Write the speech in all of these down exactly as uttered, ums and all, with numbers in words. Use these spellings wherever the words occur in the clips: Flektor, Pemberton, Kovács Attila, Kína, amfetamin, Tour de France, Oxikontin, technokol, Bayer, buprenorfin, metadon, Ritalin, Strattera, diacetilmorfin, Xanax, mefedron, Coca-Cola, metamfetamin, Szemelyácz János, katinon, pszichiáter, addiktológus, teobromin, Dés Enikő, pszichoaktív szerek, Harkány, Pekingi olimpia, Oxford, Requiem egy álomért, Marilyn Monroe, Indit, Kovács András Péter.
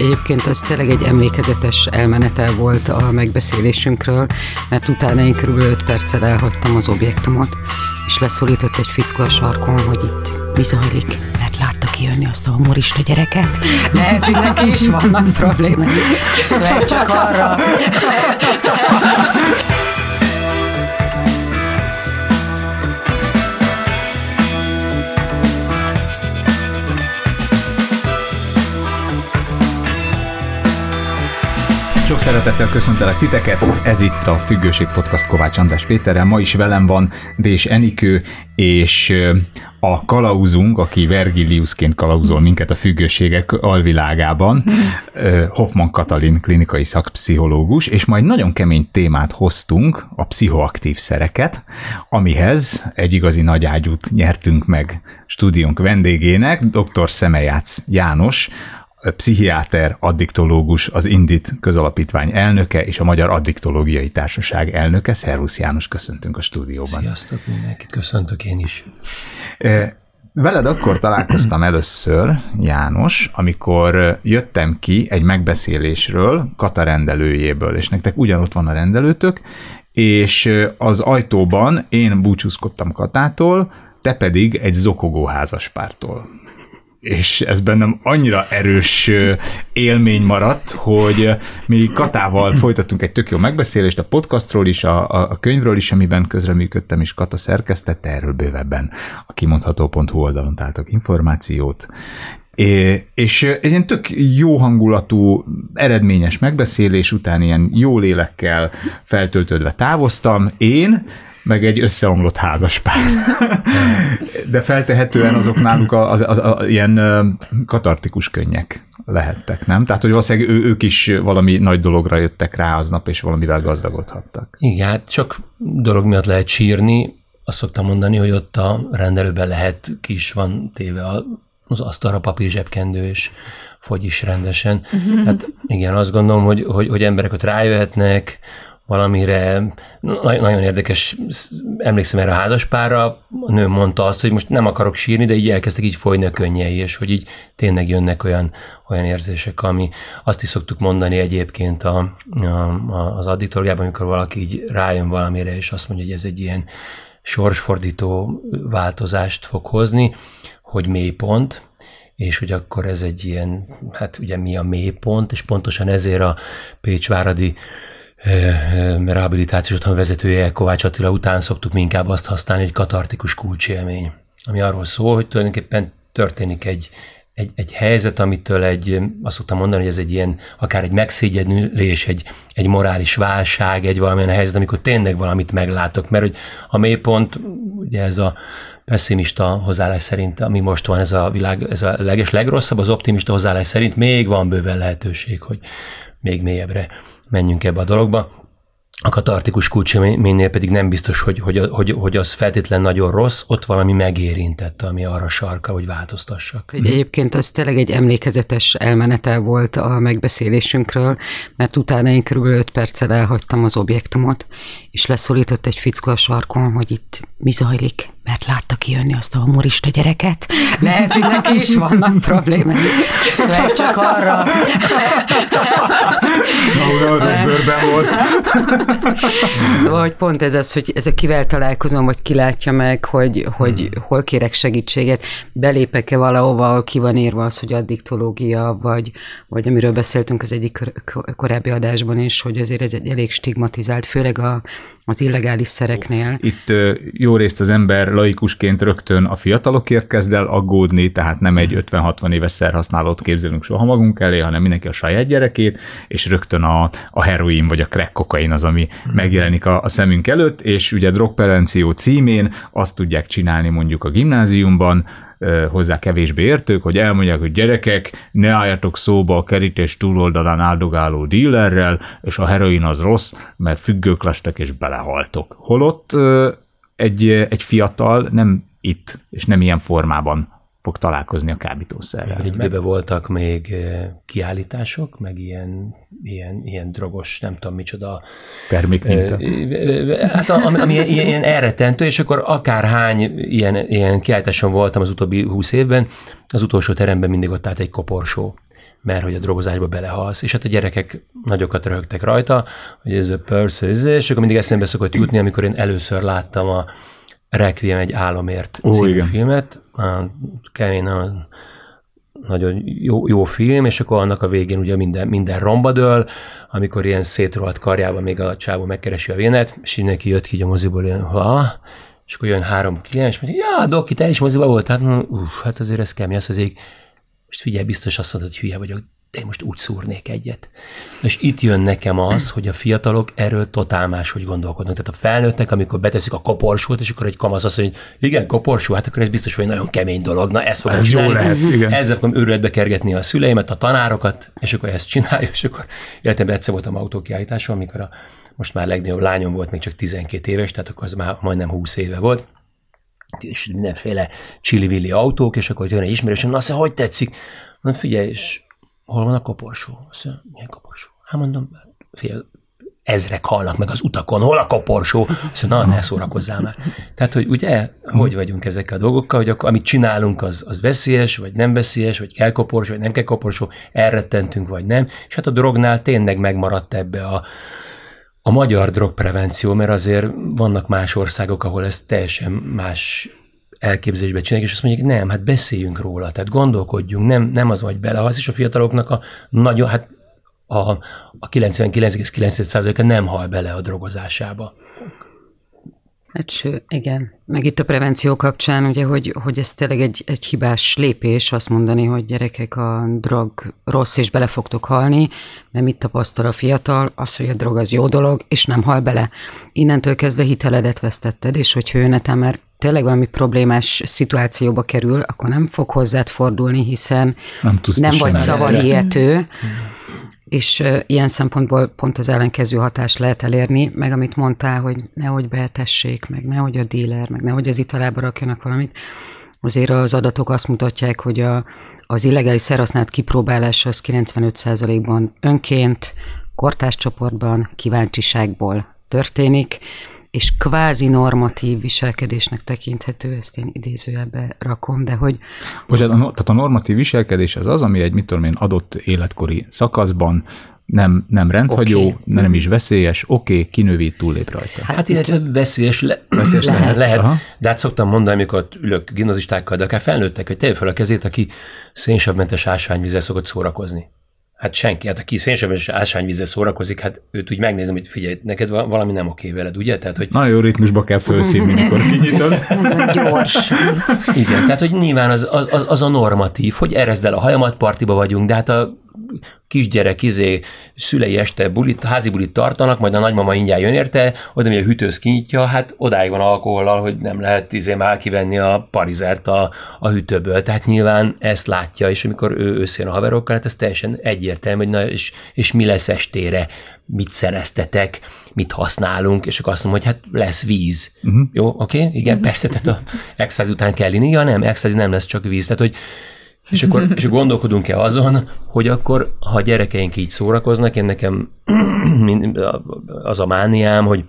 Egyébként az tényleg egy emlékezetes elmenetel volt a megbeszélésünkről, mert utána én körülbelül öt perccel elhagytam az objektumot, és leszólított egy fickó a sarkon, hogy itt mi zajlik, mert látta kijönni azt a humorista gyereket. Lehet, hogy neki is vannak problémák. Szóval ez csak arra... Sok szeretettel köszöntelek titeket, ez itt a Függőség Podcast Kovács András Péterrel, ma is velem van Dés Enikő, és a kalauzunk, aki Vergiliusként kalauzol minket a függőségek alvilágában, Hoffmann Katalin klinikai szakpszichológus, és majd nagyon kemény témát hoztunk, a pszichoaktív szereket, amihez egy igazi nagy ágyút nyertünk meg stúdiónk vendégének, dr. Szemelyácz János, pszichiáter, addiktológus, az Indit közalapítvány elnöke és a Magyar Addiktológiai Társaság elnöke. Szervusz János, köszöntünk a stúdióban. Sziasztok mindenkit, köszöntök én is. Veled akkor találkoztam először, János, amikor jöttem ki egy megbeszélésről, Kata rendelőjéből, és nektek ugyanott van a rendelőtök, és az ajtóban én búcsúzkodtam Katától, te pedig egy zokogó házaspártól. És ez bennem annyira erős élmény maradt, hogy mi Katával folytattunk egy tök jó megbeszélést a podcastról is, a, a könyvről is, amiben közreműködtem, és Kata szerkesztette, erről bővebben a kimondható pont hu oldalon találtok információt. É, és egy ilyen tök jó hangulatú, eredményes megbeszélés után ilyen jó lélekkel feltöltődve távoztam én, meg egy összeomlott házaspár. De feltehetően azok náluk az, az, az, az, ilyen katartikus könnyek lehettek, nem? Tehát, hogy valószínűleg ő, ők is valami nagy dologra jöttek rá aznap, és valamivel gazdagodhattak. Igen, hát csak dolog miatt lehet sírni. Azt szoktam mondani, hogy ott a rendelőben lehet, ki is van téve a az asztalra papír zsebkendő, és fogy is rendesen. Uh-huh. Tehát igen, azt gondolom, hogy, hogy, hogy emberek ott rájöhetnek valamire. Na, nagyon érdekes, emlékszem erre a házaspárra, a nő mondta azt, hogy most nem akarok sírni, de így elkezdtek így folyni a könnyei, és hogy így tényleg jönnek olyan, olyan érzések, ami azt is szoktuk mondani egyébként a, a, a, az addiktológiában, amikor valaki így rájön valamire, és azt mondja, hogy ez egy ilyen sorsfordító változást fog hozni, hogy mélypont, és hogy akkor ez egy ilyen, hát ugye mi a mélypont, és pontosan ezért a Pécsváradi eh, rehabilitációs otthon vezetője, Kovács Attila után szoktuk mi inkább azt használni, hogy katartikus kulcsélmény, ami arról szól, hogy tulajdonképpen történik egy, egy, egy helyzet, amitől egy, azt szoktam mondani, hogy ez egy ilyen, akár egy megszégyenülés, egy, egy morális válság, egy valamilyen helyzet, amikor tényleg valamit meglátok, mert hogy a mélypont, ugye ez a pessimista hozzáállás szerint, ami most van, ez a világ, ez a leges legrosszabb, az optimista hozzáállás szerint még van bőven lehetőség, hogy még mélyebbre menjünk ebbe a dologba. A katartikus kulcsélménynél pedig nem biztos, hogy, hogy, hogy, hogy az feltétlen nagyon rossz, ott valami megérintett, ami arra sarkal, hogy változtassak. Egyébként az tényleg egy emlékezetes elmenetel volt a megbeszélésünkről, mert utána én körülbelül öt perccel elhagytam az objektumot, és leszólított egy fickó a sarkon, hogy itt mi zajlik, mert látta kijönni azt a humorista gyereket. Lehet, hogy neki is vannak problémák. Szóval ez csak arra... Ahol a rossz volt. Szóval, hogy pont ez az, hogy ez a kivel találkozom, vagy ki látja meg, hogy, hogy hol kérek segítséget, belépek-e valahova, ahol ki van írva az, hogy addiktológia, vagy, vagy amiről beszéltünk az egyik korábbi adásban is, hogy azért ez egy elég stigmatizált, főleg a az illegális szereknél. Itt jó részt az ember laikusként rögtön a fiatalokért kezd el aggódni, tehát nem egy ötven-hatvan éves szerhasználót képzelünk soha magunk elé, hanem mindenki a saját gyerekét, és rögtön a, a heroin vagy a crack kokain az, ami hmm. megjelenik a, a szemünk előtt, és ugye drogprevenció címén azt tudják csinálni mondjuk a gimnáziumban, hozzá kevésbé értők, hogy elmondják, hogy gyerekek, ne álljatok szóba a kerítés túloldalán áldogáló dílerrel, és a heroin az rossz, mert függők lesztek és belehaltok. Holott egy, egy fiatal nem itt, és nem ilyen formában fog találkozni a kábítószerrel. Időben voltak még kiállítások, meg ilyen, ilyen, ilyen drogos, nem tudom micsoda... Termékminta. Hát ami, ami ilyen, ilyen elretentő, és akkor akárhány ilyen, ilyen kiállításon voltam az utóbbi húsz évben, az utolsó teremben mindig ott állt egy koporsó. mert hogy a drogozásba belehalsz. És hát a gyerekek nagyokat röhögtek rajta, hogy ez a persze, és akkor mindig eszembe szokott jutni, amikor én először láttam a Requiem egy álomért című filmet. Kemény, nagyon jó, jó film, és akkor annak a végén ugye minden, minden romba dől, amikor ilyen szétrohadt karjában még a csávó megkeresi a vénet, és így neki jött ki a moziból, ilyen, ha, és akkor jön három kilén, és mondja, ja, Doki, te is moziba volt, hát, uff, hát azért ez kemény, az azért, most figyelj, biztos azt mondod, hogy hülye vagyok, de én most úgy szúrnék egyet. És itt jön nekem az, hogy a fiatalok erről totál máshogy gondolkodnak. Tehát a felnőttek, amikor beteszik a koporsót, és akkor egy kamasz azt mondja, hogy igen, koporsó, hát akkor ez biztos, hogy nagyon kemény dolog. Na, ezt fogom ez csinálni. Ezzel fogom őrületbe kergetni a szüleimet, a tanárokat, és akkor ezt csináljuk, és akkor életemben egyszer voltam autókiállításon, amikor a most már legnagyobb lányom volt, még csak tizenkét éves, tehát akkor az már majdnem húsz éve volt, és mindenféle csili-villi autók, és akkor jön egy ismerősöm, na, szóval, hogy tetszik? Mondom, figyelj, és hol van a koporsó? Azt mondja, milyen koporsó? Hát mondom, fél ezrek halnak meg az utakon, hol a koporsó? Azt mondja, na, ne szórakozzál már. Tehát, hogy ugye, hogy vagyunk ezekkel a dolgokkal, hogy akkor, amit csinálunk, az, az veszélyes, vagy nem veszélyes, vagy kell koporsó, vagy nem kell koporsó, elrettentünk, vagy nem. És hát a drognál tényleg megmaradt ebbe a A magyar drogprevenció, mert azért vannak más országok, ahol ez teljesen más elképzelésbe csinálják, és azt mondják, nem, hát beszéljünk róla, tehát gondolkodjunk, nem, nem az, hogy belehalsz, és a fiataloknak a nagyon, hát a, a kilencvenkilenc egész kilenc százaléka nem hal bele a drogozásába. Hát ső, igen. Meg itt a prevenció kapcsán, ugye, hogy, hogy ez tényleg egy, egy hibás lépés azt mondani, hogy gyerekek, a drog rossz, és bele fogtok halni, mert mit tapasztal a fiatal? Az, hogy a drog az jó dolog, és nem hal bele. Innentől kezdve hiteledet vesztetted, és hogyha ő netán már tényleg valami problémás szituációba kerül, akkor nem fog hozzád fordulni, hiszen nem, nem vagy szavahihető, és ilyen szempontból pont az ellenkező hatást lehet elérni, meg amit mondtál, hogy nehogy beetessék, meg nehogy a díler, meg nehogy az italába rakjanak valamit. Azért az adatok azt mutatják, hogy a, az illegális szerhasználat kipróbálása az kilencvenöt százalékban önként, kortárscsoportban, kíváncsiságból történik, és kvázi normatív viselkedésnek tekinthető, ezt én idézőjelbe rakom, de hogy... Bocsánat, tehát a normatív viselkedés az az, ami egy, mit tudom én, adott életkori szakaszban nem, nem rendhagyó, okay. nem is veszélyes, oké, okay, kinővi, túllép rajta. Hát, hát illetve veszélyes, le- veszélyes lehet, lehet. De hát szoktam mondani, amikor ülök gimnazistákkal, de akár felnőttek, hogy tegyük fel a kezét, aki szénsavmentes ásványvízzel szokott szórakozni. Hát senki, hát aki szénsavmentes ásványvízzel szórakozik, hát őt úgy megnézem, hogy figyelj, neked valami nem oké veled, ugye? Tehát, hogy... Nagyon jó ritmusba kell fölszívni, mikor kinyitod. Gyors. Igen, tehát, hogy nyilván az, az, az a normatív, hogy erezd el a hajamat, partiba vagyunk, de hát a kisgyerek izé, szülei este bulit, házi bulit tartanak, majd a nagymama ingyen jön érte, oda mi a hűtőz kinyitja, hát odáig van alkohollal, hogy nem lehet izé már kivenni a parizert a, a hűtőből. Tehát nyilván ezt látja, és amikor ő összejön a haverokkal, hát ez teljesen egyértelmű, hogy na, és, és mi lesz estére, mit szereztetek, mit használunk, és akkor azt mondom, hogy hát lesz víz. Uh-huh. Jó, oké? Okay? Igen, uh-huh. Persze, tehát a extázi után kell inni, ja nem, extázi nem lesz, csak víz. Tehát, hogy és akkor, és akkor gondolkodunk-e azon, hogy akkor, ha a gyerekeink így szórakoznak, én nekem az a mániám, hogy,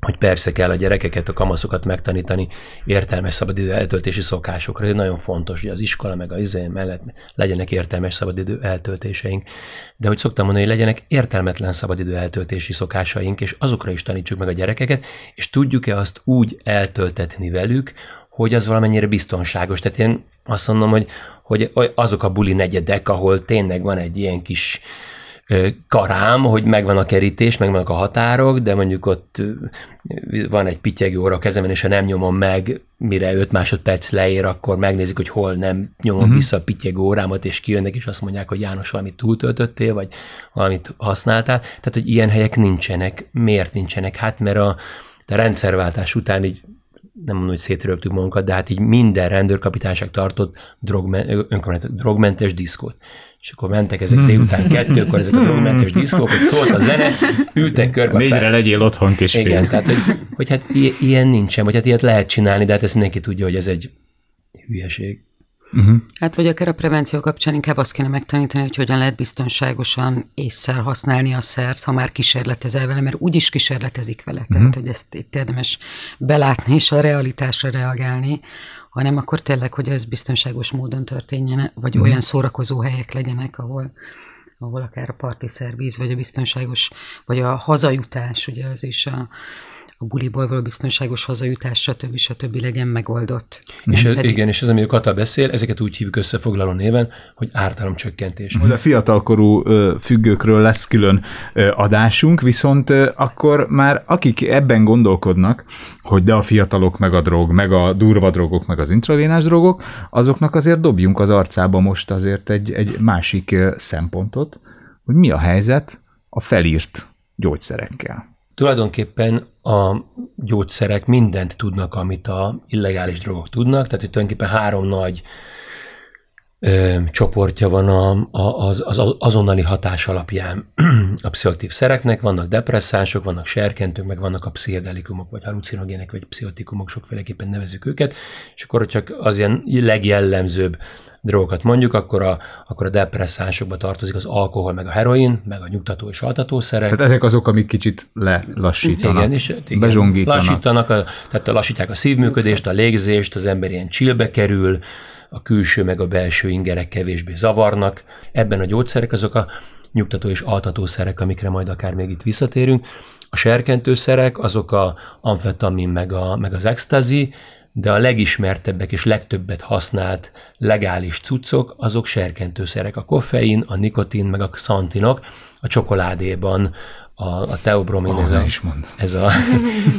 hogy persze kell a gyerekeket, a kamaszokat megtanítani értelmes szabadidő eltöltési szokásokra. Ez nagyon fontos, hogy az iskola meg az izén mellett legyenek értelmes szabadidő eltöltéseink. De hogy szoktam mondani, hogy legyenek értelmetlen szabadidő eltöltési szokásaink, és azokra is tanítsuk meg a gyerekeket, és tudjuk-e azt úgy eltöltetni velük, hogy az valamennyire biztonságos. Tehát én azt mondom, hogy, hogy azok a buli negyedek, ahol tényleg van egy ilyen kis karám, hogy megvan a kerítés, megvannak a határok, de mondjuk ott van egy pityegő óra a kezemen, és ha nem nyomom meg, mire öt másodperc leér, akkor megnézik, hogy hol nem nyomom uh-huh. vissza a pityegő órámat, és kijönnek, és azt mondják, hogy János, valamit túltöltöttél, vagy valamit használtál. Tehát, hogy ilyen helyek nincsenek. Miért nincsenek? Hát, mert a, a rendszerváltás után így nem mondom, hogy szétrögtük magunkat, de hát így minden rendőrkapitányság tartott drogmen- drogmentes diszkót. És akkor mentek ezek délután kettőkor, ezek a drogmentes diszkók, hogy szólt a zene, ültek körbe. Négyre fel. Legyél otthon, kisfiú. Igen, tehát hogy, hogy hát ilyen nincsen, vagy hát ilyet lehet csinálni, de hát ezt mindenki tudja, hogy ez egy hülyeség. Uh-huh. Hát vagy akár a prevenció kapcsán inkább azt kéne megtanítani, hogy hogyan lehet biztonságosan ésszel használni a szert, ha már kísérletezel vele, mert úgyis kísérletezik vele, uh-huh. tehát hogy ezt itt érdemes belátni és a realitásra reagálni, hanem akkor tényleg, hogy ez biztonságos módon történjen, vagy mm. olyan szórakozó helyek legyenek, ahol, ahol akár a parti szerviz, vagy a biztonságos, vagy a hazajutás, ugye az is a, a buliból való biztonságos hazajutás, stb. Stb. Legyen megoldott. És ez, pedig... Igen, és ez, amiről Kata beszél, ezeket úgy hívjuk összefoglaló néven, hogy ártalomcsökkentés. De fiatalkorú függőkről lesz külön adásunk, viszont akkor már akik ebben gondolkodnak, hogy de a fiatalok, meg a drog, meg a durva drogok, meg az intravénás drogok, azoknak azért dobjunk az arcába most azért egy, egy másik szempontot, hogy mi a helyzet a felírt gyógyszerekkel. Tulajdonképpen a gyógyszerek mindent tudnak, amit a illegális drogok tudnak, tehát itt tulajdonképpen három nagy ö, csoportja van a, a, az, az azonnali hatás alapján a pszichoaktív szereknek, vannak depresszánsok, vannak serkentők, meg vannak a pszichedelikumok, vagy halucinogének, vagy pszichotikumok, sokféleképpen nevezzük őket, és akkor csak az ilyen legjellemzőbb drogokat mondjuk, akkor a, akkor a depresszánsokba tartozik az alkohol, meg a heroin, meg a nyugtató és altatószerek. Tehát ezek azok, amik kicsit lelassítanak, igen, és, igen, bezsongítanak. Lassítanak, a, tehát lassítják a szívműködést, a légzést, az ember ilyen chillbe kerül, a külső meg a belső ingerek kevésbé zavarnak. Ebben a gyógyszerek azok a nyugtató és altatószerek, amikre majd akár még itt visszatérünk. A serkentőszerek azok a amfetamin, meg, a, meg az extázi, de a legismertebbek és legtöbbet használt legális cuccok, azok serkentőszerek. A koffein, a nikotin, meg a xantinok, a csokoládéban a, a teobromin, oh, ez a, ez a,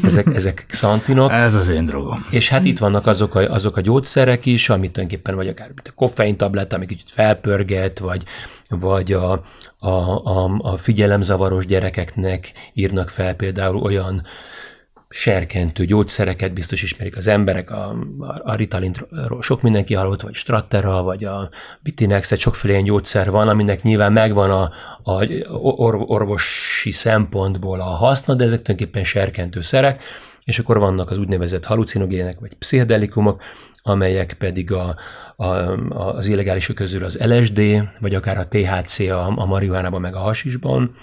ezek, ezek xantinok. Ez az én drogom. És hát itt vannak azok a, azok a gyógyszerek is, amit tulajdonképpen, vagy akár a koffeintabletta, ami kicsit felpörget, vagy, vagy a, a, a, a figyelemzavaros gyerekeknek írnak fel például olyan serkentő gyógyszereket, biztos ismerik az emberek, a, a Ritalintról sok mindenki hallott, vagy Strattera, vagy a Bitinex, egy sokféle ilyen gyógyszer van, aminek nyilván megvan a, a orvosi szempontból a haszna, de ezek tulajdonképpen serkentő szerek, és akkor vannak az úgynevezett halucinogének, vagy pszichedelikumok, amelyek pedig a, a, az illegálisok közül az el es dé, vagy akár a té há cé a, a marihuánában, meg a hasisban,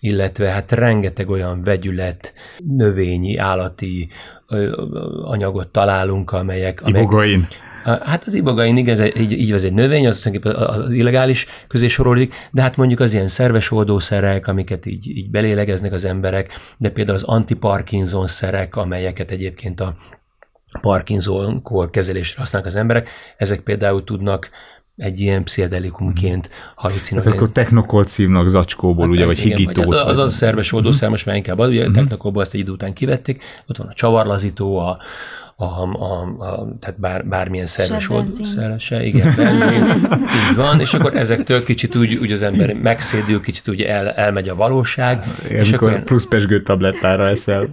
illetve hát rengeteg olyan vegyület, növényi, állati anyagot találunk, amelyek... Ibogain. Amelyek, hát az ibogain, igen, ez, így, így az egy növény, az az illegális közé sorolódik, de hát mondjuk az ilyen szerves oldószerek, amiket így, így belélegeznek az emberek, de például az anti-Parkinson szerek, amelyeket egyébként a Parkinson-kor kezelésre használnak az emberek, ezek például tudnak egy ilyen pszichedelikumként halucinogén. Hát akkor technokolt szívnak zacskóból, hát, ugye, vagy igen, higítót. Vagy az a szerves oldószer, most már inkább az, ugye, uh-huh. technokolból azt egy idő után kivették, ott van a csavarlazító, a, a, a, a, tehát bár, bármilyen szerves oldószer, se, igen, benzin, így van, és akkor ezektől kicsit úgy, úgy az ember megszédül, kicsit úgy el, elmegy a valóság. Igen, és akkor plusz pesgő tablettára eszel,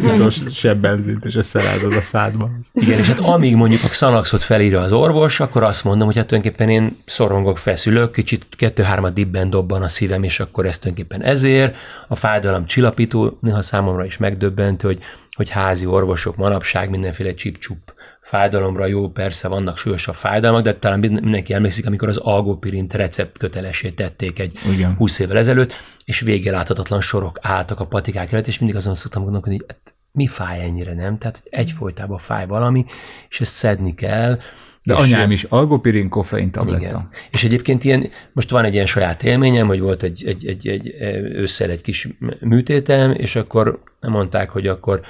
viszont se benzint, és összerázod a szádba. Igen, és hát amíg mondjuk a Xanaxot felírja az orvos, akkor azt mondom, hogy hát tulajdonképpen én szorongok, feszülök, kicsit kettő-hármat dibben dobban a szívem, és akkor ez tulajdonképpen ezért. A fájdalom csillapító, néha számomra is megdöbbentő, hogy hogy házi orvosok manapság mindenféle csip-csup fájdalomra, jó, persze vannak súlyosabb fájdalmak, de talán mindenki emlékszik, amikor az algopirint recept kötelessé tették egy igen. húsz évvel ezelőtt, és végig láthatatlan sorok álltak a patikák előtt, és mindig azon szoktam gondolkodni, hogy hát, mi fáj ennyire, nem? Tehát egyfolytában fáj valami, és ezt szedni kell. De anyám is, algopirin, koffein tabletta. Igen. És egyébként ilyen, most van egy ilyen saját élményem, hogy volt egy, egy, egy, egy ősszel egy kis műtétem, és akkor mondták, hogy akkor,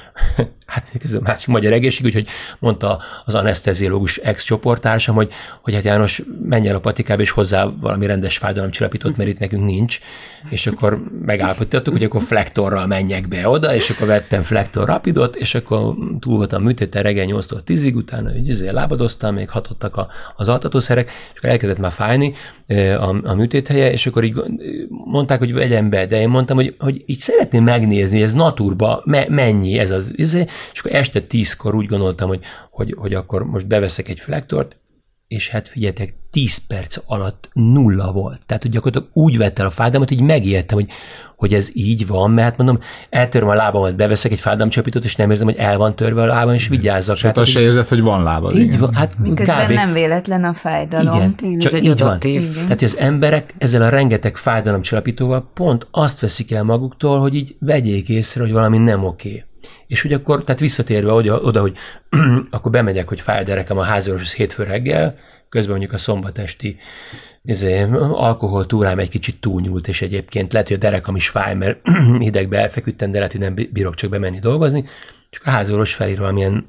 hát ez a másik magyar egészség, úgyhogy mondta az aneszteziológus ex-csoporttársam, hogy, hogy hát János, menj el a patikába, és hozzá valami rendes fájdalomcsillapítót, mert itt nekünk nincs. És akkor megállapítottuk, hogy akkor flektorral menjek be oda, és akkor vettem flektor rapidot, és akkor túl voltam műtéten reggel nyolctól tízig, utána így lábadoztam, még hatottak a, az altatószerek, és akkor elkezdett már fájni a, a műtéthelye, és akkor így mondták, hogy vegyem be, de én mondtam, hogy, hogy így szeretném megnézni, ez naturba me, mennyi ez az, és akkor este tízkor úgy gondoltam, hogy, hogy, hogy akkor most beveszek egy flektort, és hát figyeljetek, tíz perc alatt nulla volt. Tehát, hogy gyakorlatilag úgy vett el a fájdalmat, így megijedtem, hogy, hogy ez így van, mert mondom, eltöröm a lábamat, beveszek egy fájdalomcsillapítót, és nem érzem, hogy el van törve a lábam, és vigyázzak. Hát azt se érzed, hogy van lábad. Így van. Hát közben nem véletlen a fájdalom. Igen, csak így van. Tehát, hogy az emberek ezzel a rengeteg fájdalomcsillapítóval pont azt veszik el maguktól, hogy így vegyék észre, hogy valami nem oké. És ugye akkor, tehát visszatérve oda, oda hogy akkor bemegyek, hogy fáj a derekem a házőrös hétfő reggel, közben mondjuk a szombatesti alkoholtúrám egy kicsit túlnyúlt, és egyébként lehet, hogy a derekam is fáj, mert hidegbe elfeküdtem, de lehet, hogy nem bírok csak bemenni dolgozni, és a házőrös felír valamilyen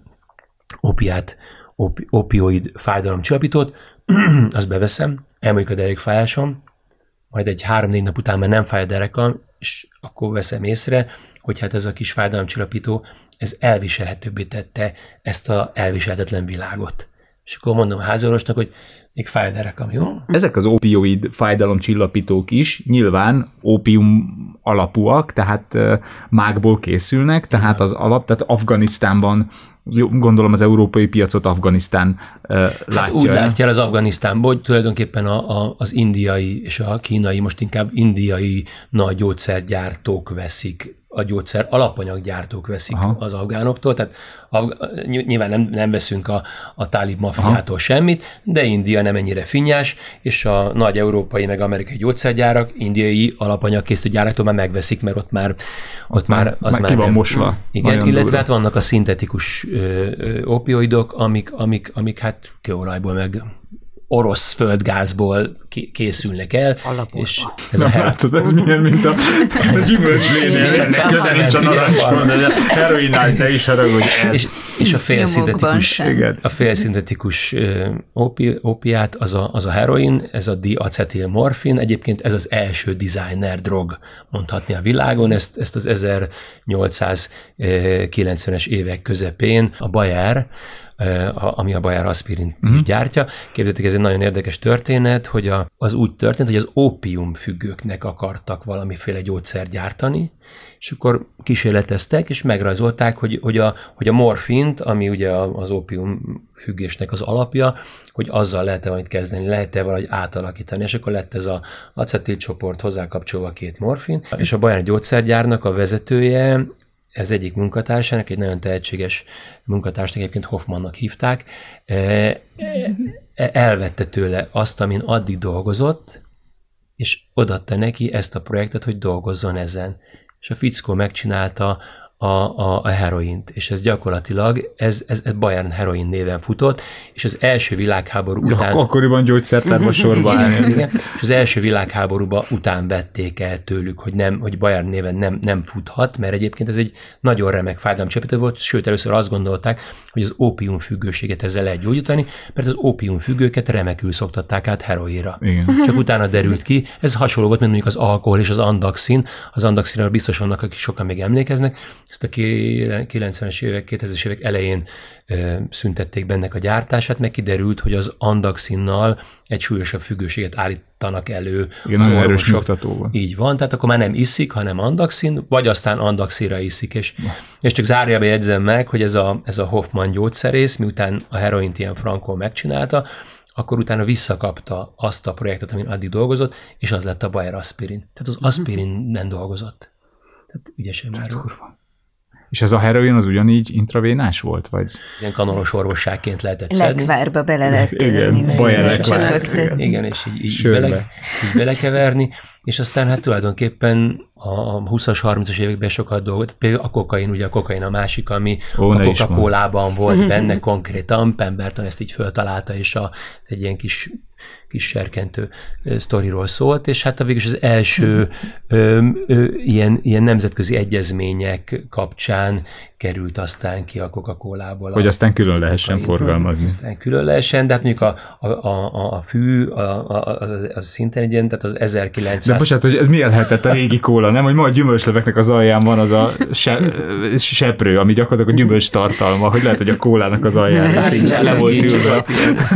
opiát, opi, opioid fájdalomcsillapítót, azt beveszem, elmondjuk a derékfájásom, majd egy három-négy nap után már nem fáj a derekam, és akkor veszem észre, hogy hát ez a kis fájdalomcsillapító, ez elviselhetőbbé tette ezt az elviselhetetlen világot. És akkor mondom a házaorvosnak, hogy még fáj a derekam, jó? Ezek az opioid fájdalomcsillapítók is nyilván ópium alapúak, tehát mákból készülnek, tehát az alap, tehát Afganisztánban, gondolom az európai piacot Afganisztán hát látja. Úgy látja el az Afganisztánból, hogy tulajdonképpen a, a, az indiai és a kínai, most inkább indiai nagy gyógyszergyártók veszik, a gyógyszer alapanyaggyártók veszik Aha. az afgánoktól, tehát nyilván nem, nem veszünk a, a tálib mafiától Aha. semmit, de India nem ennyire finnyás, és a nagy európai meg amerikai gyógyszergyárak indiai alapanyagkészítő gyáraktól már megveszik, mert ott már ott már, már az már, már ki van nem, mosva. Igen, illetve hát vannak a szintetikus ö, ö, opioidok, amik, amik, amik hát kőolajból meg orosz földgázból készülnek el. Alapulva. És ez Na, a látod, ez milyen, mint a, a gyümölcslénél, ennek köze nincs a narancshoz, ez a heroinál, te is haragudj, ez. És, és a félszintetikus, a félszintetikus opi, opiát, az a, az a heroin, ez a diacetilmorfin, egyébként ez az első designer drog, mondhatni a világon, ezt, ezt az ezernyolcszázkilencvenes évek közepén a Bayer, A, ami a Bayer aspirint is mm. gyártja. Képzeljétek, ez egy nagyon érdekes történet, hogy a, az úgy történt, hogy az ópiumfüggőknek akartak valamiféle gyógyszert gyártani, és akkor kísérleteztek, és megrajzolták, hogy, hogy, a, hogy a morfint, ami ugye az ópiumfüggésnek az alapja, hogy azzal lehet-e valamit kezdeni, lehet-e valahogy átalakítani, és akkor lett ez az acetilcsoport hozzákapcsolva két morfin, és a Bayer gyógyszergyárnak a vezetője, ez egyik munkatársának, egy nagyon tehetséges munkatársnak, egyébként Hoffmannnak hívták, elvette tőle azt, amin addig dolgozott, és odatta neki ezt a projektet, hogy dolgozzon ezen. És a fickó megcsinálta a, a, a heroint, és ez gyakorlatilag, ez, ez, ez Bayern heroin néven futott, és az első világháború ja, után... Akkoriban gyógyszertárban sorba állni. Igen, és az első világháborúban után vették el tőlük, hogy, nem, hogy Bayern néven nem, nem futhat, mert egyébként ez egy nagyon remek fájdalomcsillapító volt, sőt, először azt gondolták, hogy az ópiumfüggőséget ezzel lehet gyógyítani, mert az ópiumfüggőket remekül szoktatták át heroinra. Igen. Csak utána derült ki, ez hasonló volt, mint mondjuk az alkohol és az andaxin. Az andaxinről biztos vannak, akik sokan még emlékeznek. Ezt a kilencvenes évek, kétezres évek elején ö, szüntették bennek a gyártását, meg kiderült, hogy az andaxinnal egy súlyosabb függőséget állítanak elő. Igen, az erős nyugtatóval. Így van, tehát akkor már nem iszik, hanem andaxin, vagy aztán andaxinra iszik. És, és csak zárjába jegyzem meg, hogy ez a, ez a Hoffmann gyógyszerész, miután a heroint ilyen frankon megcsinálta, akkor utána visszakapta azt a projektet, amin addig dolgozott, és az lett a Bayer aspirin. Tehát az aspirin nem dolgozott. Tehát ügyesen már van. És ez a heroin az ugyanígy intravénás volt? Vagy? Ilyen kanolos orvosságként lehetett szedni. Lekvárba bele lehet törni. Igen, bajelekvár. Igen. Igen, és így, így, bele, így belekeverni. És aztán hát tulajdonképpen a huszas, harmincas években sokat dolgozott. Például a kokain, ugye a kokain a másik, ami Ó, a Coca-Colában volt benne konkrétan. Pemberton ezt így föltalálta, és a, egy ilyen kis kis serkentő sztoriról szólt, és hát a végül is az első ö, ö, ilyen, ilyen nemzetközi egyezmények kapcsán került aztán ki a Coca-Colából. Hogy a, aztán külön lehessen forgalmazni. Aztán külön lehessen, de hát mondjuk a, a, a, a fű, a, a, az szinten egy ilyen, tehát az ezerkilencszáz... De bocsánat, hogy ez mi lehetett a régi kóla, nem? Hogy ma a gyümölcsleveknek az alján van az a se, seprő, ami gyakorlatilag a gyümölcs tartalma, hogy lehet, hogy a kólának az alján le volt ülve.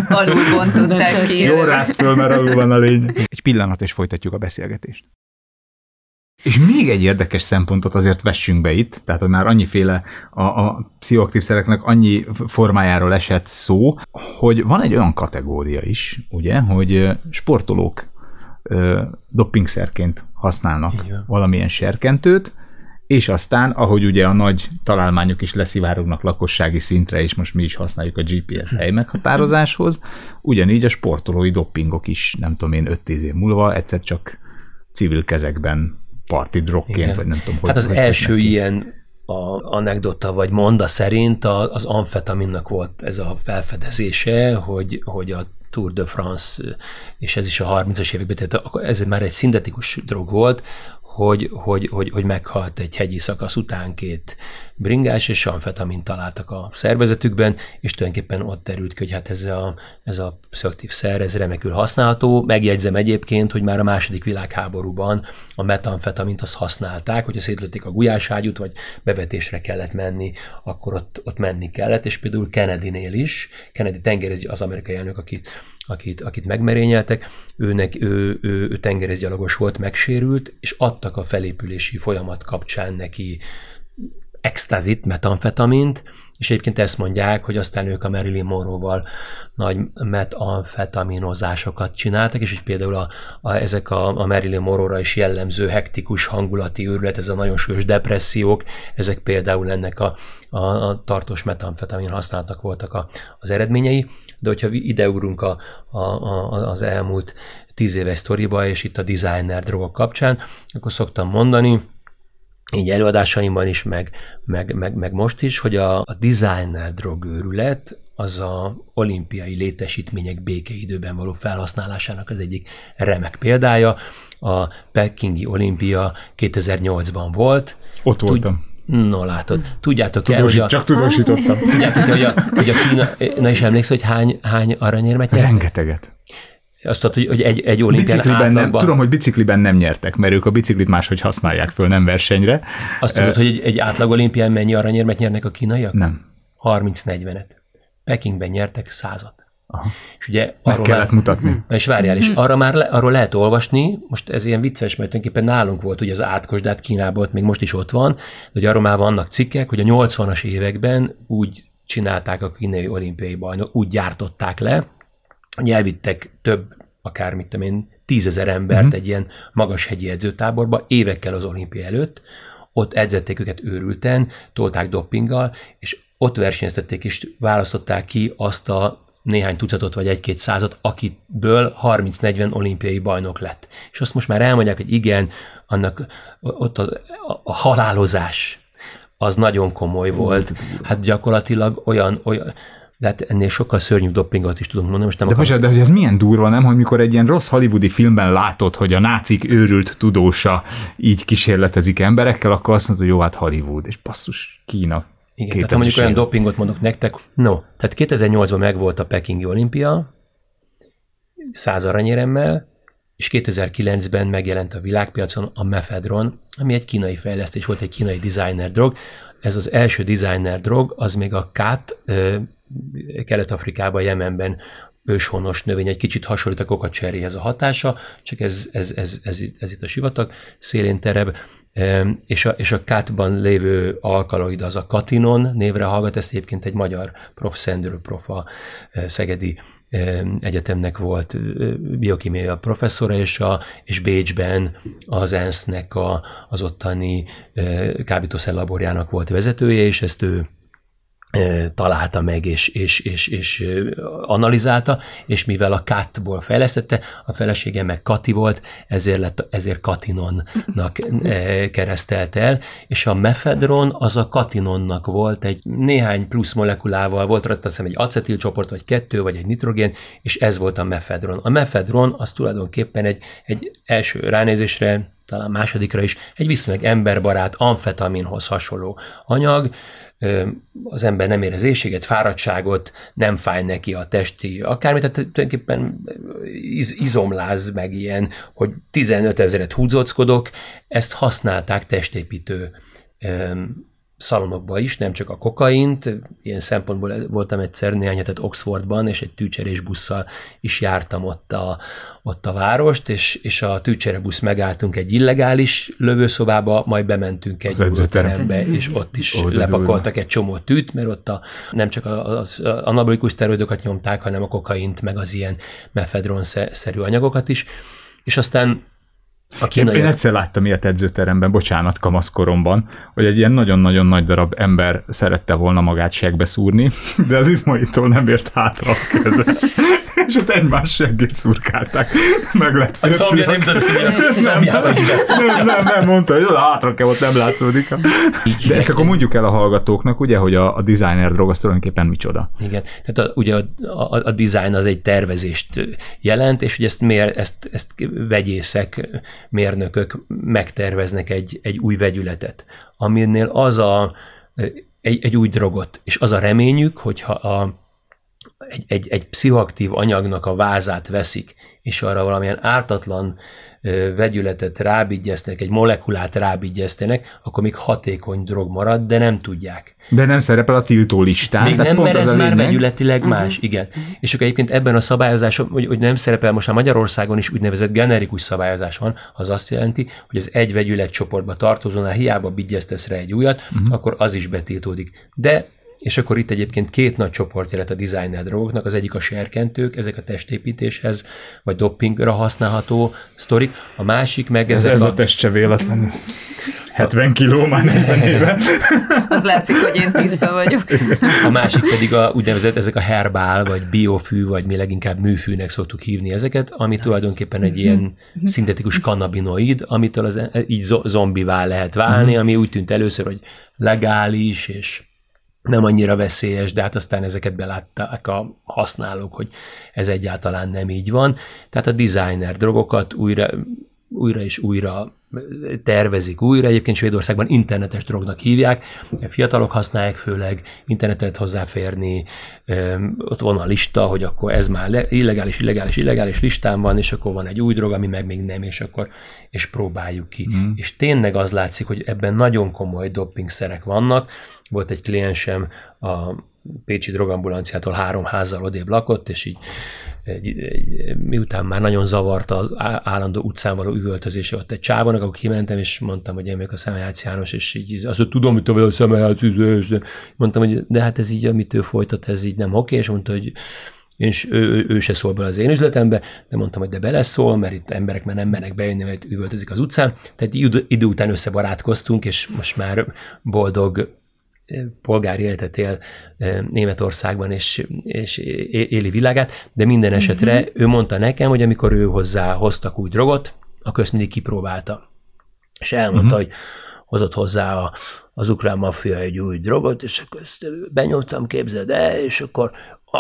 Alul bontották ki. Jó rázt föl, mert alul van a lény. Egy pillanat, és folytatjuk a beszélgetést. És még egy érdekes szempontot azért vessünk be itt, tehát hogy már annyiféle a, a pszichoaktív szereknek annyi formájáról esett szó, hogy van egy olyan kategória is, ugye, hogy sportolók ö, doppingszerként használnak Igen. valamilyen serkentőt, és aztán, ahogy ugye a nagy találmányok is leszivárognak lakossági szintre, és most mi is használjuk a gé pé es helymeghatározáshoz, ugyanígy a sportolói doppingok is, nem tudom én, öt-tíz év múlva egyszer csak civil kezekben parti drogként, vagy nem tudom, hogy... Hát az hogy első ilyen a anekdota vagy monda szerint a, az amfetaminnak volt ez a felfedezése, hogy, hogy a Tour de France, és ez is a harmincas években, tehát ez már egy szintetikus drog volt, hogy, hogy, hogy, hogy meghalt egy hegyi szakasz után két bringás, és amfetamin találtak a szervezetükben, és tulajdonképpen ott terült ki, hogy hát ez a, ez a pszichoaktív szer, ez remekül használható. Megjegyzem egyébként, hogy már a második világháborúban a metamfetamint azt használták, hogyha szétlőtték a gulyáságyút, vagy bevetésre kellett menni, akkor ott, ott menni kellett, és például Kennedynél is, Kennedy tengerészgyalogos, az amerikai elnök, akit Akit, akit megmerényeltek, őnek, ő, ő, ő tengerészgyalogos volt, megsérült, és adtak a felépülési folyamat kapcsán neki extazit, metamfetamint, és egyébként ezt mondják, hogy aztán ők a Marilyn Monroe-val nagy metamfetaminozásokat csináltak, és így például a, a, ezek a, a Marilyn Monroe-ra is jellemző hektikus hangulati őrület, ez a nagyon súlyos depressziók, ezek például ennek a, a, a tartós metamfetamin használatak voltak a, az eredményei. De hogyha ideugrunk a, a, a, az elmúlt tíz éves sztoriba, és itt a designer drogok kapcsán, akkor szoktam mondani, így előadásaimban is, meg, meg, meg, meg most is, hogy a, a designer drogőrület az a olimpiai létesítmények békeidőben való felhasználásának az egyik remek példája. A Pekingi olimpia kétezer-nyolcban volt. Ott voltam. No, látod. Tudjátok el, hogy a... Csak tudósítottam. Tudjátok, hogy a, hogy a Kína... Na is emlékszel, hogy hány, hány aranyérmet nyert? Rengeteget. Azt tudod, hogy egy, egy olimpián átlagban... Nem, tudom, hogy bicikliben nem nyertek, mert ők a biciklit máshogy használják föl, nem versenyre. Azt tudod, uh, hogy egy, egy átlag olimpián mennyi aranyérmet nyernek a kínaiak? Nem. harminc-negyvenet. Pekingben nyertek százat. Aha. És ugye arról kellett már, mutatni. És várjál, és arra már le, arról lehet olvasni, most ez ilyen vicces, mert tulajdonképpen nálunk volt ugye az átkos, de hát Kínában volt, még most is ott van, hogy arról már vannak cikkek, hogy a nyolcvanas években úgy csinálták a kínai olimpiai bajnok, úgy gyártották le, hogy elvittek több, akár mit tudom én, tízezer embert uh-huh. egy ilyen magas hegyi edzőtáborba évekkel az olimpia előtt, ott edzették őket őrülten, tolták doppinggal, és ott versenyeztették, és választották ki azt a néhány tucatot vagy egy-két százat, akiből harminc-negyven olimpiai bajnok lett. És azt most már elmondják, hogy igen, annak ott a, a, a halálozás az nagyon komoly volt. Hát gyakorlatilag olyan, olyan de hát ennél sokkal szörnyűbb doppingot is tudunk mondani. Most nem de most, de hogy ez milyen durva, nem? Hogy mikor egy ilyen rossz hollywoodi filmben látod, hogy a nácik őrült tudósa így kísérletezik emberekkel, akkor azt mondod, hogy jó, hát Hollywood, és basszus, Kína. Igen, tehát ha mondjuk olyan dopingot mondok nektek, no, tehát kétezer-nyolcban megvolt a Pekingi olimpia, száz aranyéremmel, és kétezer-kilencben megjelent a világpiacon a mefedron, ami egy kínai fejlesztés volt, egy kínai designer drog. Ez az első designer drog, az még a kát, Kelet-Afrikában, Jemenben őshonos növény, egy kicsit hasonlít a kokacserrihez a hatása, csak ez, ez, ez, ez, ez itt a sivatag szélén tereb. És a, és a kátban lévő alkaloid az a katinon névre hallgat, ezt egyébként egy magyar prof, Szendről prof, a Szegedi egyetemnek volt biokémia professzora, és, a, és Bécsben az ensznek a, az ottani kábítószer laborjának volt vezetője, és ezt ő találta meg, és, és, és, és analizálta, és mivel a kátból fejlesztette, a felesége meg Kati volt, ezért, lett, ezért katinonnak keresztelt el, és a mefedron az a katinonnak volt egy néhány plusz molekulával, volt rajta azt hiszem egy acetilcsoport, vagy kettő, vagy egy nitrogén, és ez volt a mefedron. A mefedron az tulajdonképpen egy, egy első ránézésre, talán másodikra is, egy viszonylag emberbarát, amfetaminhoz hasonló anyag. Az ember nem érez éhséget, fáradtságot, nem fáj neki a testi akármit, tehát tulajdonképpen iz, izomláz meg ilyen, hogy tizenöt ezeret húzockodok, ezt használták testépítő szalonokba is, nem csak a kokaint, ilyen szempontból voltam egyszer néhány hetet Oxfordban, és egy tűcserés busszal is jártam ott a, ott a várost, és, és a tűcserebusz megálltunk egy illegális lövőszobába, majd bementünk egy edzőterembe, és ott is Oda lepakoltak egy csomó tűt, mert ott a, nem csak az anabolikus szteroidokat nyomták, hanem a kokaint, meg az ilyen mefedron-szerű anyagokat is, és aztán Kínai... Én egyszer láttam ilyet edzőteremben, bocsánat, kamaszkoromban, hogy egy ilyen nagyon-nagyon nagy darab ember szerette volna magát segbe szúrni, de az izmaitól nem ért hátra a köze. és ott egymás seggét szurkálták. Meg lett férfiak. A szomja nem töröszi, hogy a szomjában is lett. Nem, nem, nem, mondta, hogy hátra kell, ott nem látszódik. De ezt akkor mondjuk el a hallgatóknak, ugye, hogy a, a designer drog az tulajdonképpen micsoda. Igen, tehát a, ugye a, a, a design az egy tervezést jelent, és hogy ezt, mér, ezt, ezt vegyészek, mérnökök megterveznek egy, egy új vegyületet, aminél az a Egy, egy új drogot, és az a reményük, hogyha a, egy, egy, egy pszichoaktív anyagnak a vázát veszik, és arra valamilyen ártatlan ö, vegyületet rábigyeztenek, egy molekulát rábigyeztenek, akkor még hatékony drog marad, de nem tudják. De nem szerepel a tiltó listán. Még nem, mert ez már vegyületileg más, uh-huh. igen. Uh-huh. És akkor egyébként ebben a szabályozáson, hogy, hogy nem szerepel, most már Magyarországon is úgynevezett generikus szabályozás van, az azt jelenti, hogy az egy vegyületcsoportba tartozónál hiába bigyeztesz rá egy újat, uh-huh. akkor az is betiltódik. De, és akkor itt egyébként két nagy csoportja lett a designer drogoknak, az egyik a serkentők, ezek a testépítéshez, vagy doppingra használható sztorik, a másik meg ezek ez a... Ez a test se véletlenül. hetven kiló már negyven éve. Az látszik, hogy én tiszta vagyok. A másik pedig a, úgynevezett ezek a herbál, vagy biofű, vagy mi leginkább műfűnek szoktuk hívni ezeket, ami tulajdonképpen egy ilyen szintetikus kannabinoid, amitől az, így zombivá lehet válni, ami úgy tűnt először, hogy legális, és nem annyira veszélyes, de hát aztán ezeket belátták a használók, hogy ez egyáltalán nem így van. Tehát a designer drogokat újra, újra és újra tervezik újra. Egyébként Svédországban internetes drognak hívják, fiatalok használják főleg, internetet hozzáférni, ott van a lista, hogy akkor ez már illegális, illegális, illegális listán van, és akkor van egy új drog, ami meg még nem, és akkor és próbáljuk ki. Mm. És tényleg az látszik, hogy ebben nagyon komoly doppingszerek vannak. Volt egy kliensem, a pécsi drogambulanciától három házzal odébb lakott, és így egy, egy, miután már nagyon zavarta az állandó utcán való üvöltözése ott egy csávónak, akkor kimentem, és mondtam, hogy én vagyok a Szemelyácz János, és így azt tudom, hogy te vagy a Szemelyácz, és mondtam, hogy de hát ez így, amit ő folytat, ez így nem oké, és mondta, hogy Én, ő, ő se szól bele az én üzletembe, de mondtam, hogy de beleszól, mert itt emberek már nem mernek bejönni, mert üvöltözik az utcán. Tehát idő után összebarátkoztunk, és most már boldog polgári életet él Németországban, és, és éli világát, de minden esetre mm-hmm. ő mondta nekem, hogy amikor ő hozzá hoztak új drogot, akkor ezt mindig kipróbálta. És elmondta, mm-hmm. hogy hozott hozzá a, az ukrán maffia egy új drogot, és akkor ezt benyomtam, képzeld el, és akkor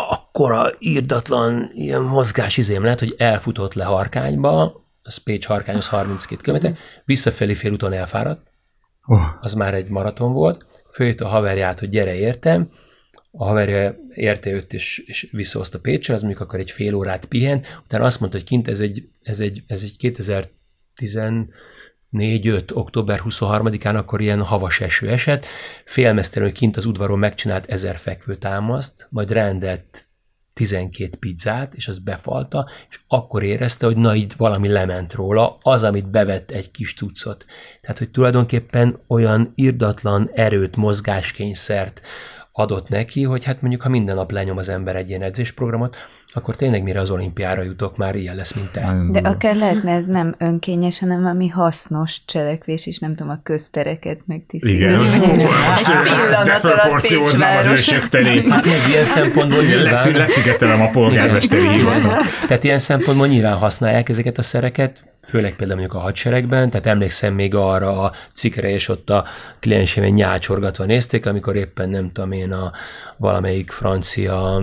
akkora írdatlan ilyen mozgásizém lett, hogy elfutott le Harkányba, az Pécs Harkány, az harminckét kilométer, visszafelé fél úton elfáradt, oh. az már egy maraton volt, fölhívta a haverját, hogy gyere értem, a haverja érte őt, és, és visszahozta Pécsre, az mondjuk akkor egy fél órát pihen, utána azt mondta, hogy kint ez egy, ez egy, ez egy kétezer-tizennégy öt október huszonharmadikán akkor ilyen havas eső esett, félmeztelenül kint az udvaron megcsinált ezer fekvő támaszt, majd rendelt tizenkét pizzát, és az befalta, és akkor érezte, hogy na itt valami lement róla, az, amit bevett egy kis cuccot. Tehát, hogy tulajdonképpen olyan irdatlan erőt, mozgáskényszert adott neki, hogy hát mondjuk, ha minden nap lenyom az ember egy ilyen edzésprogramot, akkor tényleg mire az olimpiára jutok, már ilyen lesz, mint te. De akár lehetne ez nem önkényes, hanem ami hasznos cselekvés, és nem tudom, a köztereket megtisztítani. Egy pillanat alatt Pécsváros. Hát ilyen szempontból nyilván... Leszigetelem a polgármesteri hivatot. Tehát ilyen szempontból nyilván használják ezeket a szereket, főleg például mondjuk a hadseregben, tehát emlékszem még arra a cikkre, és ott a kliensem nyácsorgatva nézték, amikor éppen nem tudom én a valamelyik francia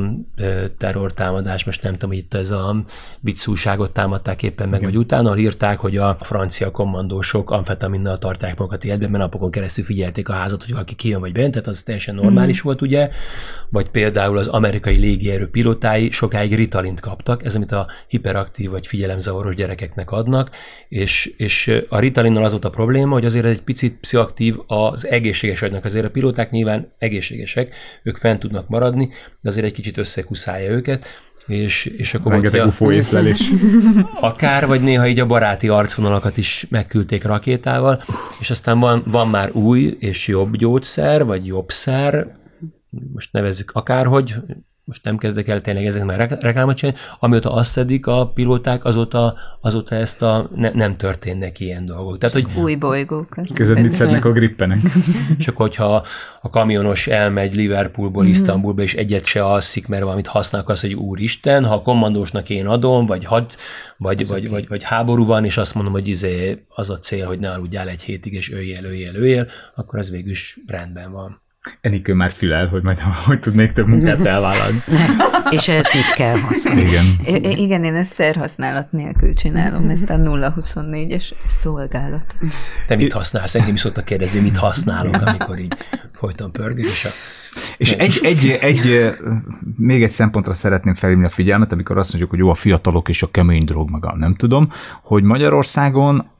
terrortámadás, most nem tudom, itt ez a viccúságot támadták éppen meg, vagy utána írták, hogy a francia kommandósok amfetaminnal tartják magukat életben, mert napokon keresztül figyelték a házat, hogy valaki kijön vagy bejön, tehát az teljesen normális mm. volt, ugye? Vagy például az amerikai légierő pilotái sokáig ritalint kaptak, ez amit a hiperaktív vagy figyelemzavaros gyerekeknek adnak, És, és a ritalinnal az volt a probléma, hogy azért egy picit pszichoaktív az egészséges agynak. Azért a pilóták nyilván egészségesek, ők fent tudnak maradni, de azért egy kicsit összekuszálja őket, és, és akkor rengeteg ufó észlelés. Akár, vagy néha így a baráti arcvonalakat is megküldték rakétával, és aztán van, van már új és jobb gyógyszer, vagy jobb szer, most nevezzük akárhogy, most nem kezdek el tényleg ezeknek már reklámot csinálni, amióta azt szedik a pilóták, azóta, azóta ezt a, ne, nem történnek ilyen dolgok. Tehát, hogy új bolygók. Közben mit szednek a grippenek? Csak hogyha a kamionos elmegy Liverpoolból, Istanbulba, és egyet se alszik, mert valamit használnak, az, hogy úristen, ha a kommandósnak én adom, vagy had, vagy, vagy, okay. vagy, vagy háború van, és azt mondom, hogy izé, az a cél, hogy ne aludjál egy hétig, és öljél, öljél, öljél, akkor az végül is rendben van. Enikő már fülel, hogy majd hogy tud még több munkát elvállalni. És ezt mit kell használni. Igen. I- igen, én ezt szerhasználat nélkül csinálom, ezt a nulla huszonnégyes szolgálat. Te mit használsz? Engem is szoktak kérdezni, mit használok, amikor így folyton pörgök. És, a... és egy, egy, egy, még egy szempontra szeretném felhívni a figyelmet, amikor azt mondjuk, hogy jó, a fiatalok és a kemény drog maga, nem tudom, hogy Magyarországon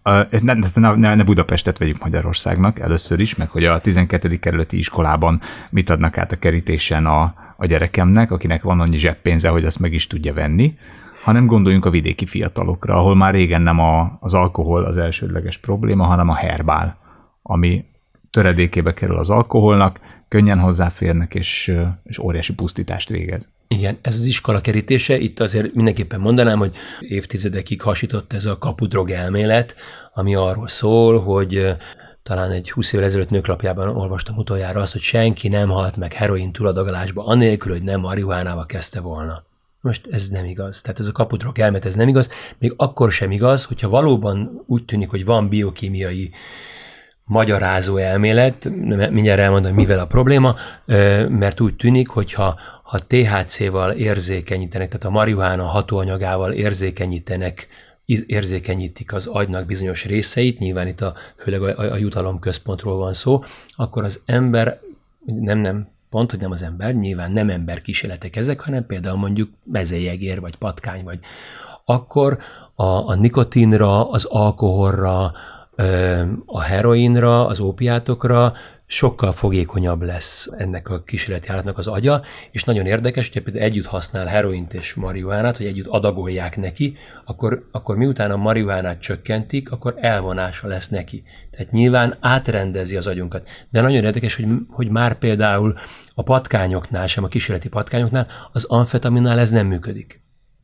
Ne, ne, ne Budapestet vegyük Magyarországnak először is, meg hogy a tizenkettedik kerületi iskolában mit adnak át a kerítésen a, a gyerekemnek, akinek van annyi zseppénze, hogy azt meg is tudja venni, hanem gondoljunk a vidéki fiatalokra, ahol már régen nem a, az alkohol az elsődleges probléma, hanem a herbál, ami töredékébe kerül az alkoholnak, könnyen hozzáférnek, és, és óriási pusztítást végez. Igen, ez az iskola kerítése, itt azért mindenképpen mondanám, hogy évtizedekig hasított ez a kapudrog elmélet, ami arról szól, hogy talán egy húsz évvel ezelőtt Nőklapjában olvastam utoljára azt, hogy senki nem halt meg heroin túladagolásba, anélkül, hogy nem marihuánával kezdte volna. Most ez nem igaz. Tehát ez a kapudrog elmélet, ez nem igaz. Még akkor sem igaz, hogyha valóban úgy tűnik, hogy van biokémiai magyarázó elmélet, mindjárt elmondom, mivel a probléma, mert úgy tűnik, hogyha ha té há cé-val érzékenyítenek, tehát a marihuána hatóanyagával érzékenyítenek, érzékenyítik az agynak bizonyos részeit, nyilván itt a, főleg a, a jutalomközpontról van szó, akkor az ember, nem, nem, pont, hogy nem az ember, nyilván nem emberkísérletek ezek, hanem például mondjuk mezejegér, vagy patkány, vagy akkor a, a nikotinra, az alkoholra, a heroinra, az ópiátokra sokkal fogékonyabb lesz ennek a kísérletjáratnak az agya, és nagyon érdekes, hogy például együtt használ heroint és marihuánát, hogy együtt adagolják neki, akkor, akkor miután a marihuánát csökkentik, akkor elvonása lesz neki. Tehát nyilván átrendezi az agyunkat. De nagyon érdekes, hogy, hogy már például a patkányoknál, sem a kísérleti patkányoknál, az amfetaminnál ez nem működik.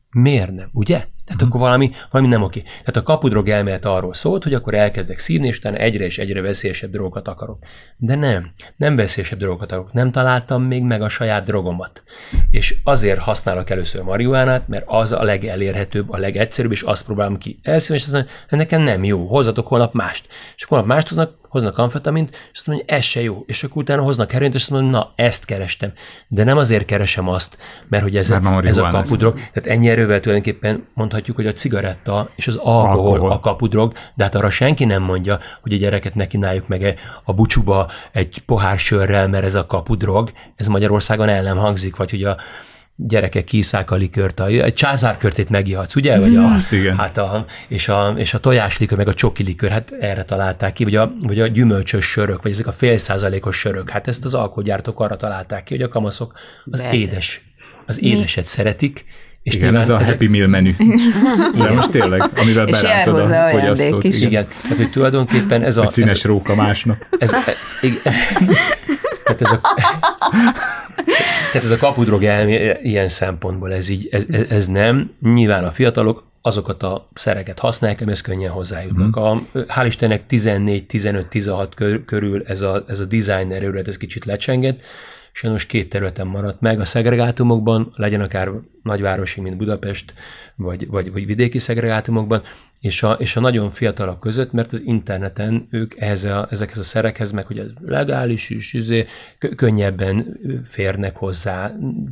Miért nem, ugye? Tehát hmm. akkor valami, valami nem oké. Tehát a kapudrog elmélet arról szólt, hogy akkor elkezdek szívni, és utána egyre és egyre veszélyesebb drogokat akarok. De nem, nem veszélyesebb drogokat akarok. Nem találtam még meg a saját drogomat. És azért használok először marihuánát, mert az a legelérhetőbb, a legegyszerűbb, és azt próbálom ki. Elszívni, és azt mondja, nekem nem jó, hozzatok holnap mást. És holnap mást hoznak, hoznak amfetamint, és azt mondja, ez se jó. És akkor utána hoznak heroint, és azt mondja, na, ezt kerestem. De nem azért keresem azt, mert hogy ez, a, ez a kapudrog. Tehát ennyi erővel tulajdonképpen mondhatjuk, hogy a cigaretta és az alkohol, alkohol a kapudrog, de hát arra senki nem mondja, hogy a gyereket ne kínáljuk meg a bucsuba egy pohár sörrel, mert ez a kapudrog, ez Magyarországon el nem hangzik, vagy hogy a gyerekek kiszák a likört, a, egy császárkörtét megihatsz, ugye? Vagy a, azt igen. Hát a, és, a, és a tojáslikör, meg a csoki likör, hát erre találták ki, vagy a, vagy a gyümölcsös sörök, vagy ezek a fél százalékos sörök, hát ezt az alkoholgyártók arra találták ki, hogy a kamaszok az Bert. édes, az Mi? édeset szeretik, és igen, ez a ezek... Happy Meal menü. De most tényleg, amivel berántod a fogyasztót. Igen. igen, tehát hogy tulajdonképpen ez a... Egy színes ez, róka másnak. Ez, igen. Tehát ez a... Tehát ez a kapudrog elmélet ilyen szempontból, ez, így, ez, ez nem. Nyilván a fiatalok azokat a szereket használják, amihez könnyen hozzájutnak. A, hál' Istennek tizennégy, tizenöt, tizenhat körül ez a, ez a designer őrület, ez kicsit lecsengett, sajnos két területen maradt meg. A szegregátumokban, legyen akár nagyvárosi, mint Budapest, vagy, vagy, vagy vidéki szegregátumokban, és a, és a nagyon fiatalok között, mert az interneten ők ehhez a, ezekhez a szerekhez, meg hogy ez legális is, izé, könnyebben férnek hozzá,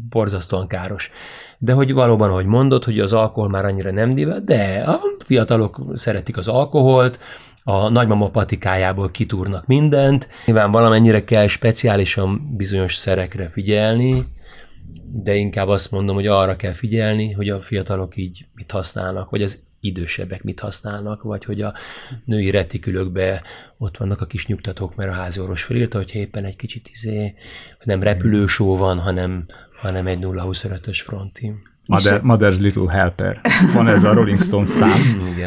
borzasztóan káros. De hogy valóban, ahogy mondod, hogy az alkohol már annyira nem divat, de a fiatalok szeretik az alkoholt, a nagymama patikájából kitúrnak mindent. Nyilván valamennyire kell speciálisan bizonyos szerekre figyelni, de inkább azt mondom, hogy arra kell figyelni, hogy a fiatalok így mit használnak, vagy az idősebbek mit használnak, vagy hogy a női retikülökbe ott vannak a kis nyugtatók, mert a háziorvos felírta, hogy éppen egy kicsit izé, nem repülősó van, hanem, hanem egy nulla huszonötös fronti. Mother, Mother's Little Helper. Van ez a Rolling Stone szám,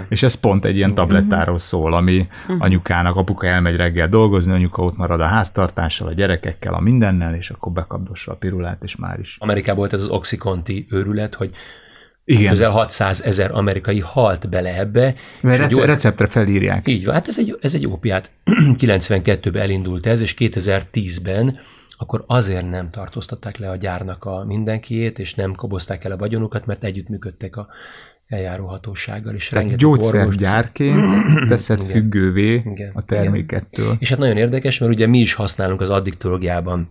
és ez pont egy ilyen tablettáról szól, ami anyukának, apuka elmegy reggel dolgozni, anyuka ott marad a háztartással, a gyerekekkel, a mindennel, és akkor bekapdossa a pirulát, és már is. Amerikában volt ez az Oxikontin őrület, hogy igen. Közel hatszázezer amerikai halt bele ebbe. Mert rece- or... receptre felírják. Így van, hát ez egy, ez egy ópiát. kilencvenkettőben elindult ez, és kétezer-tízben akkor azért nem tartóztatták le a gyárnak a mindenkiét, és nem kobozták el a vagyonukat, mert együttműködtek a eljáróhatósággal. És tehát gyógyszergyárként teszed függővé igen, a termékettől. Igen. És hát nagyon érdekes, mert ugye mi is használunk az addiktológiában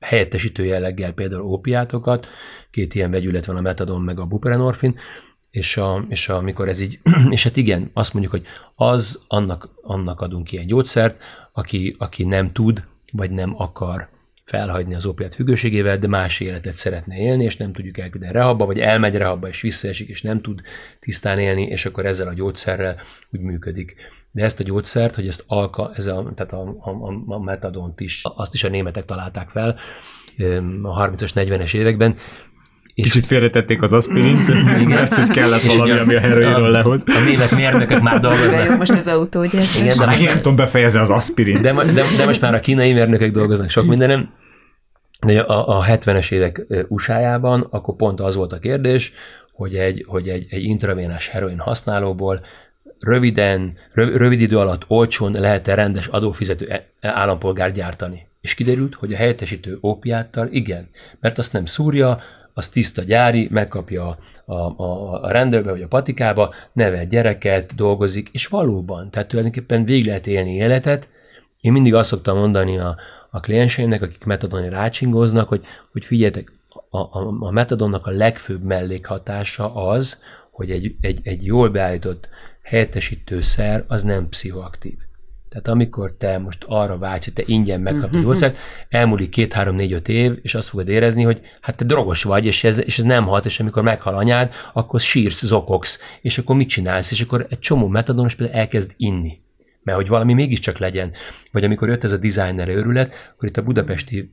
helyettesítő jelleggel például ópiátokat, két ilyen vegyület van, a metadon meg a buprenorfin, és, a, és a, amikor ez így, és hát igen, azt mondjuk, hogy az, annak, annak adunk ilyen gyógyszert, aki, aki nem tud, vagy nem akar felhagyni az ópiát függőségével, de más életet szeretne élni, és nem tudjuk elküldeni rehabba, vagy elmegy rehabba, és visszaesik, és nem tud tisztán élni, és akkor ezzel a gyógyszerrel úgy működik. De ezt a gyógyszert, hogy ezt alka, ez a, tehát a, a, a metadont is, azt is a németek találták fel a harmincas, negyvenes években. És kicsit félretették az aspirint, mert hogy kellett valami, ami a heroinról lehoz. A német mérnökök már dolgoznak. Jó, most az autógyártás. Igen, de most nem tudom befejezni az aspirint. De, de, de most már a kínai mérnökök dolgoznak sok mindenem. De a, a hetvenes évek u es á-jában akkor pont az volt a kérdés, hogy egy, hogy egy, egy intravénás heroin használóból röviden, röv, rövid idő alatt olcsón lehet-e rendes adófizető állampolgár gyártani. És kiderült, hogy a helyettesítő ópiáttal igen, mert azt nem szúrja, az tiszta gyári, megkapja a, a, a rendőrbe vagy a patikába, nevel gyereket, dolgozik, és valóban, tehát tulajdonképpen végig lehet élni életet. Én mindig azt szoktam mondani a, a klienseimnek, akik metadonni rácsingoznak, hogy, hogy figyeljetek, a, a, a metadonnak a legfőbb mellékhatása az, hogy egy, egy, egy jól beállított helyettesítő szer az nem pszichoaktív. Tehát amikor te most arra vágysz, hogy te ingyen megkapod a gyógyszert, elmúlik két, három, négy, öt év, és azt fogod érezni, hogy hát te drogos vagy, és ez, és ez nem hat, és amikor meghal anyád, akkor sírsz, zokogsz, és akkor mit csinálsz, és akkor egy csomó metadonos például elkezd inni, mert hogy valami mégiscsak legyen. Vagy amikor jött ez a designer őrület, akkor itt a budapesti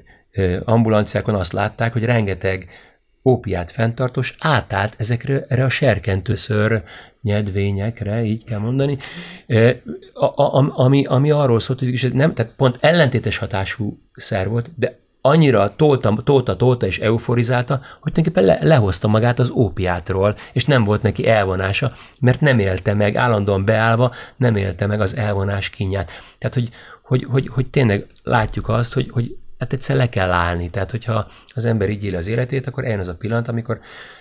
ambulanciákon azt látták, hogy rengeteg ópiát fenntartós átállt ezekre erre a serkentőször nyedvényekre, így kell mondani, a, a, ami, ami arról szólt, hogy ez nem, tehát pont ellentétes hatású szer volt, de annyira tolta, tolta, tolta és euforizálta, hogy tulajdonképpen le, lehozta magát az ópiátról, és nem volt neki elvonása, mert nem élte meg, állandóan beállva nem élte meg az elvonás kínját. Tehát, hogy, hogy, hogy, hogy tényleg látjuk azt, hogy, hogy hát egyszer le kell állni. Tehát, hogyha az ember így éli az életét, akkor eljön az a pillanat, amikor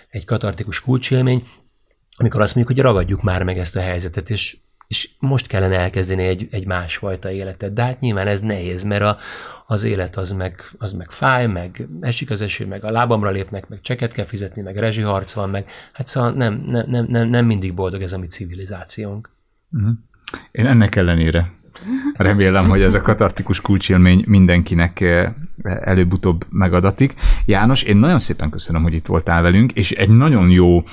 egy katartikus kulcsélmény, amikor azt mondjuk, hogy ragadjuk már meg ezt a helyzetet, és, és most kellene elkezdeni egy, egy másfajta életet. De hát nyilván ez nehéz, mert a, az élet az meg, az meg fáj, meg esik az eső, meg a lábamra lépnek, meg cseket kell fizetni, meg rezsiharc van, meg hát szóval nem, nem, nem, nem, nem mindig boldog ez a mi civilizációnk. Én ennek ellenére remélem, hogy ez a katartikus kulcsélmény mindenkinek előbb-utóbb megadatik. János, én nagyon szépen köszönöm, hogy itt voltál velünk, és egy nagyon jó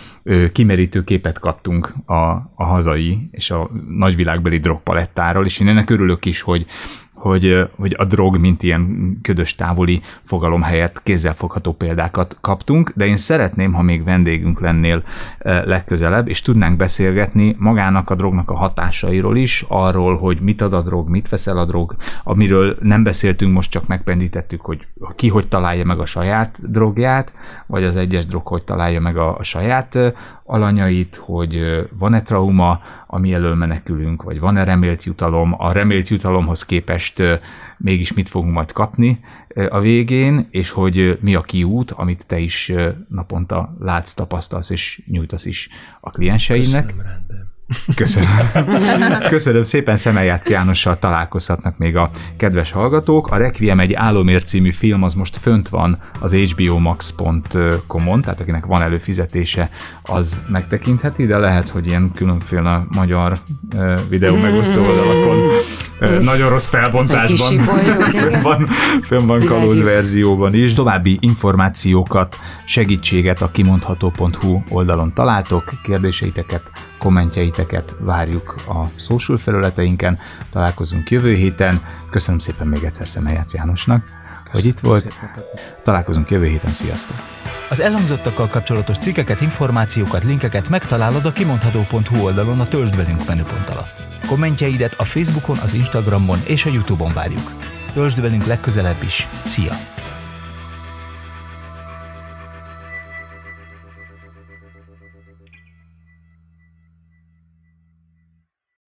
kimerítő képet kaptunk a, a hazai és a nagyvilágbeli drogpalettáról, és én ennek örülök is, hogy, hogy, hogy a drog, mint ilyen ködös távoli fogalom helyett kézzelfogható példákat kaptunk, de én szeretném, ha még vendégünk lennél legközelebb, és tudnánk beszélgetni magának a drognak a hatásairól is, arról, hogy mit ad a drog, mit veszel a drog, amiről nem beszéltünk, most csak megpendítettük, hogy ki hogy találja meg a saját drogját, vagy az egyes drog hogy találja meg a, a saját alanyait, hogy van-e trauma, ami elől menekülünk, vagy van-e remélt jutalom, a remélt jutalomhoz képest mégis mit fogunk majd kapni a végén, és hogy mi a kiút, amit te is naponta látsz, tapasztalsz, és nyújtasz is a klienseidnek. Köszönöm, Köszönöm. Köszönöm szépen, Szemelyácz Jánossal találkozhatnak még a kedves hallgatók. A Requiem egy álomért című film az most fönt van az há bé o max pont com-on, tehát akinek van előfizetése, az megtekintheti, de lehet, hogy ilyen különféle magyar videó megosztó oldalakon nagyon rossz felbontásban fönn van kalóz verzióban is. További információkat, segítséget a kimondható pont hu oldalon találtok, kérdéseiteket, kommentjeiteket várjuk a social felületeinken, találkozunk jövő héten. Köszönöm szépen még egyszer Szemelyácz Jánosnak, hogy itt volt. Találkozunk jövő héten, sziasztok! Az elhangzottakkal kapcsolatos cikkeket, információkat, linkeket megtalálod a kimondható pont hu oldalon a Töltsd velünk menüpont alatt. Kommentjeidet a Facebookon, az Instagramon és a YouTube-on várjuk. Töltsd velünk legközelebb is. Szia!